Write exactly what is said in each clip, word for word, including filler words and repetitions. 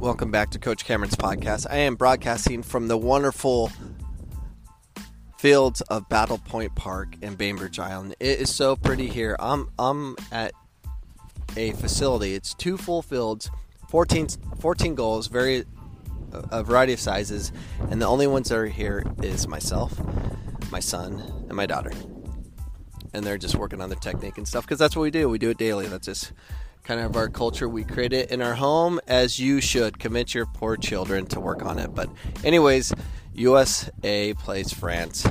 Welcome back to Coach Cameron's podcast. I am broadcasting from the wonderful fields of Battle Point Park in Bainbridge Island. It is so pretty here. I'm I'm at a facility. It's two full fields, fourteen, fourteen goals, very a variety of sizes, and the only ones that are here is myself, my son, and my daughter. And they're just working on their technique and stuff because that's what we do. We do it daily. That's just kind of our culture. We create it in our home, as you should. Commit your poor children to work on it. But anyways, U S A plays France.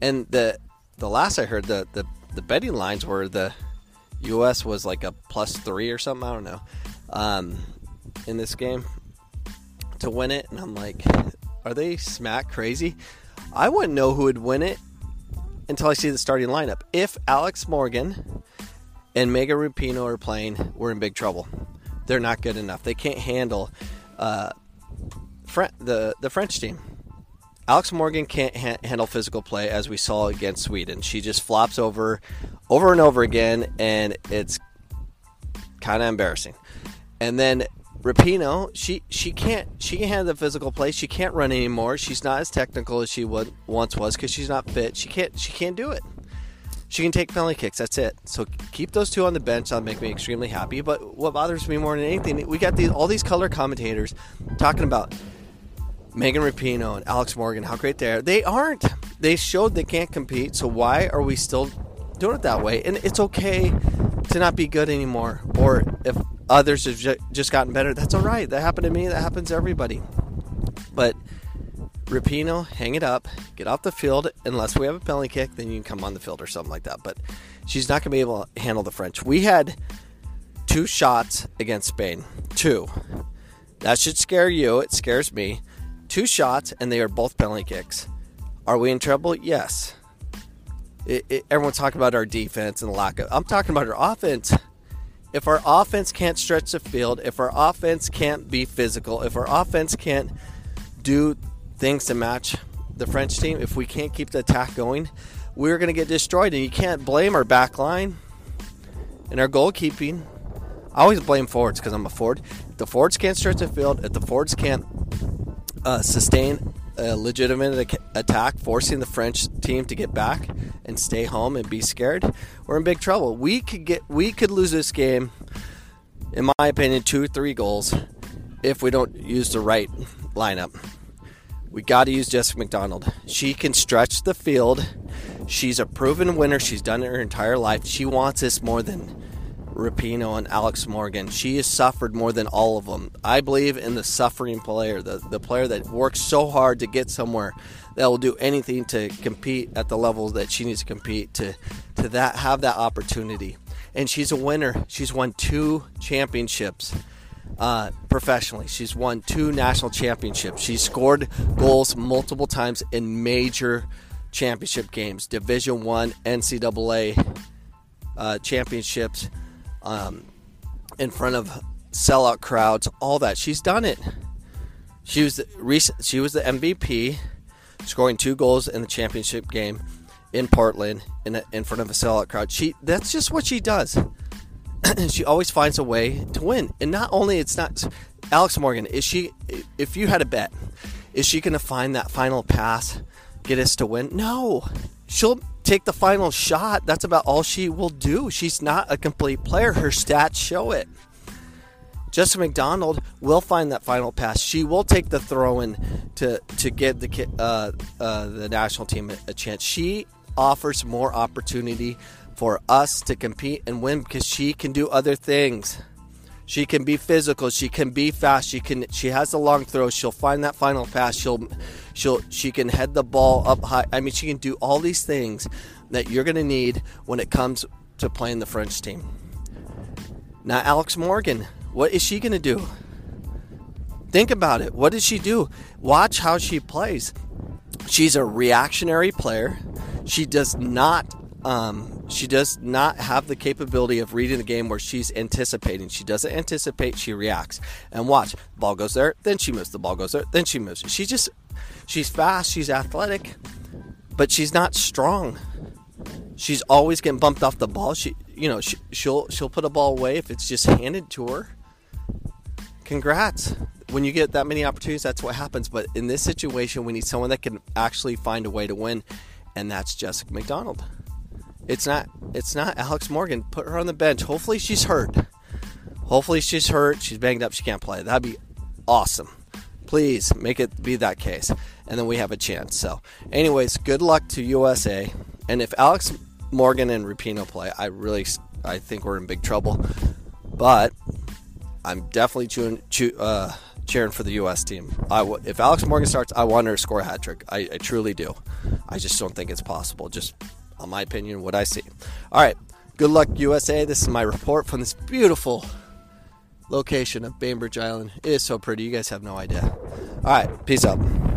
And the the last I heard, the, the, the betting lines were the U S was like a plus three or something. I don't know. Um, in this game to win it. And I'm like, are they smack crazy? I wouldn't know who would win it until I see the starting lineup. If Alex Morgan and Megan Rapinoe are playing, we're in big trouble. They're not good enough. They can't handle uh, Fr- the, the French team. Alex Morgan can't ha- handle physical play, as we saw against Sweden. She just flops over, over and over again, and it's kind of embarrassing. And then Rapinoe, she she can't she can't handle the physical play. She can't run anymore. She's not as technical as she would, once was because she's not fit. She can't she can't do it. She can take penalty kicks. That's it. So keep those two on the bench. That'll make me extremely happy. But what bothers me more than anything, we got these all these color commentators talking about Megan Rapinoe and Alex Morgan, how great they are. They aren't. They showed they can't compete. So why are we still doing it that way? And it's okay to not be good anymore, or if others have just gotten better, that's all right. That happened to me. That happens to everybody. But Rapinoe, hang it up. Get off the field. Unless we have a penalty kick, then you can come on the field or something like that. But she's not going to be able to handle the French. We had two shots against Spain. Two. That should scare you. It scares me. Two shots, and they are both penalty kicks. Are we in trouble? Yes. It, it, everyone's talking about our defense and the lack of. I'm talking about our offense. If our offense can't stretch the field, if our offense can't be physical, if our offense can't do things to match the French team, if we can't keep the attack going, we're going to get destroyed. And you can't blame our back line and our goalkeeping. I always blame forwards because I'm a forward. If the forwards can't stretch the field, if the forwards can't uh, sustain a legitimate attack, forcing the French team to get back and stay home and be scared, we're in big trouble. We could get, we could lose this game, in my opinion, two or three goals if we don't use the right lineup. We got to use Jessica McDonald. She can stretch the field. She's a proven winner. She's done it her entire life. She wants this more than Rapinoe and Alex Morgan. She has suffered more than all of them. I believe in the suffering player, the, the player that works so hard to get somewhere, that will do anything to compete at the levels that she needs to compete to, to that have that opportunity. And she's a winner. She's won two championships uh, professionally. She's won two national championships. She's scored goals multiple times in major championship games, Division One, N C double A uh, championships. Um, in front of sellout crowds, all that. She's done it. She was the, she was the M V P, scoring two goals in the championship game in Portland in a, in front of a sellout crowd. She that's just what she does. She always finds a way to win. And not only it's not Alex Morgan. Is she? If you had a bet, is she going to find that final pass, get us to win? No, she'll take the final shot. That's about all she will do. She's not a complete player. Her stats show it. Jessica McDonald will find that final pass. She will take the throw in to to give the uh, uh, the national team a chance. She offers more opportunity for us to compete and win because she can do other things. She can be physical. She can be fast. She can. She has the long throw. She'll find that final pass. She'll. She'll. She can head the ball up high. I mean, she can do all these things that you're going to need when it comes to playing the French team. Now, Alex Morgan, what is she going to do? Think about it. What does she do? Watch how she plays. She's a reactionary player. She does not. Um, she does not have the capability of reading the game where she's anticipating. She doesn't anticipate. She reacts. And watch. Ball goes there. Then she moves. The ball goes there. Then she moves. She just, she's fast. She's athletic. But she's not strong. She's always getting bumped off the ball. She, you know, she, she'll she'll put a ball away if it's just handed to her. Congrats. when you get that many opportunities, that's what happens. But in this situation, we need someone that can actually find a way to win, and that's Jessica McDonald. It's not it's not Alex Morgan. Put her on the bench. Hopefully she's hurt. Hopefully she's hurt. She's banged up. She can't play. That'd be awesome. Please make it be that case. And then we have a chance. So anyways, good luck to U S A. And if Alex Morgan and Rapinoe play, I really I think we're in big trouble. But I'm definitely chewing, chew, uh, cheering for the U S team. I w- if Alex Morgan starts, I want her to score a hat trick. I, I truly do. I just don't think it's possible. Just on my opinion, what I see. All right. Good luck, U S A. This is my report from this beautiful location of Bainbridge Island. It is so pretty. You guys have no idea. All right. Peace out.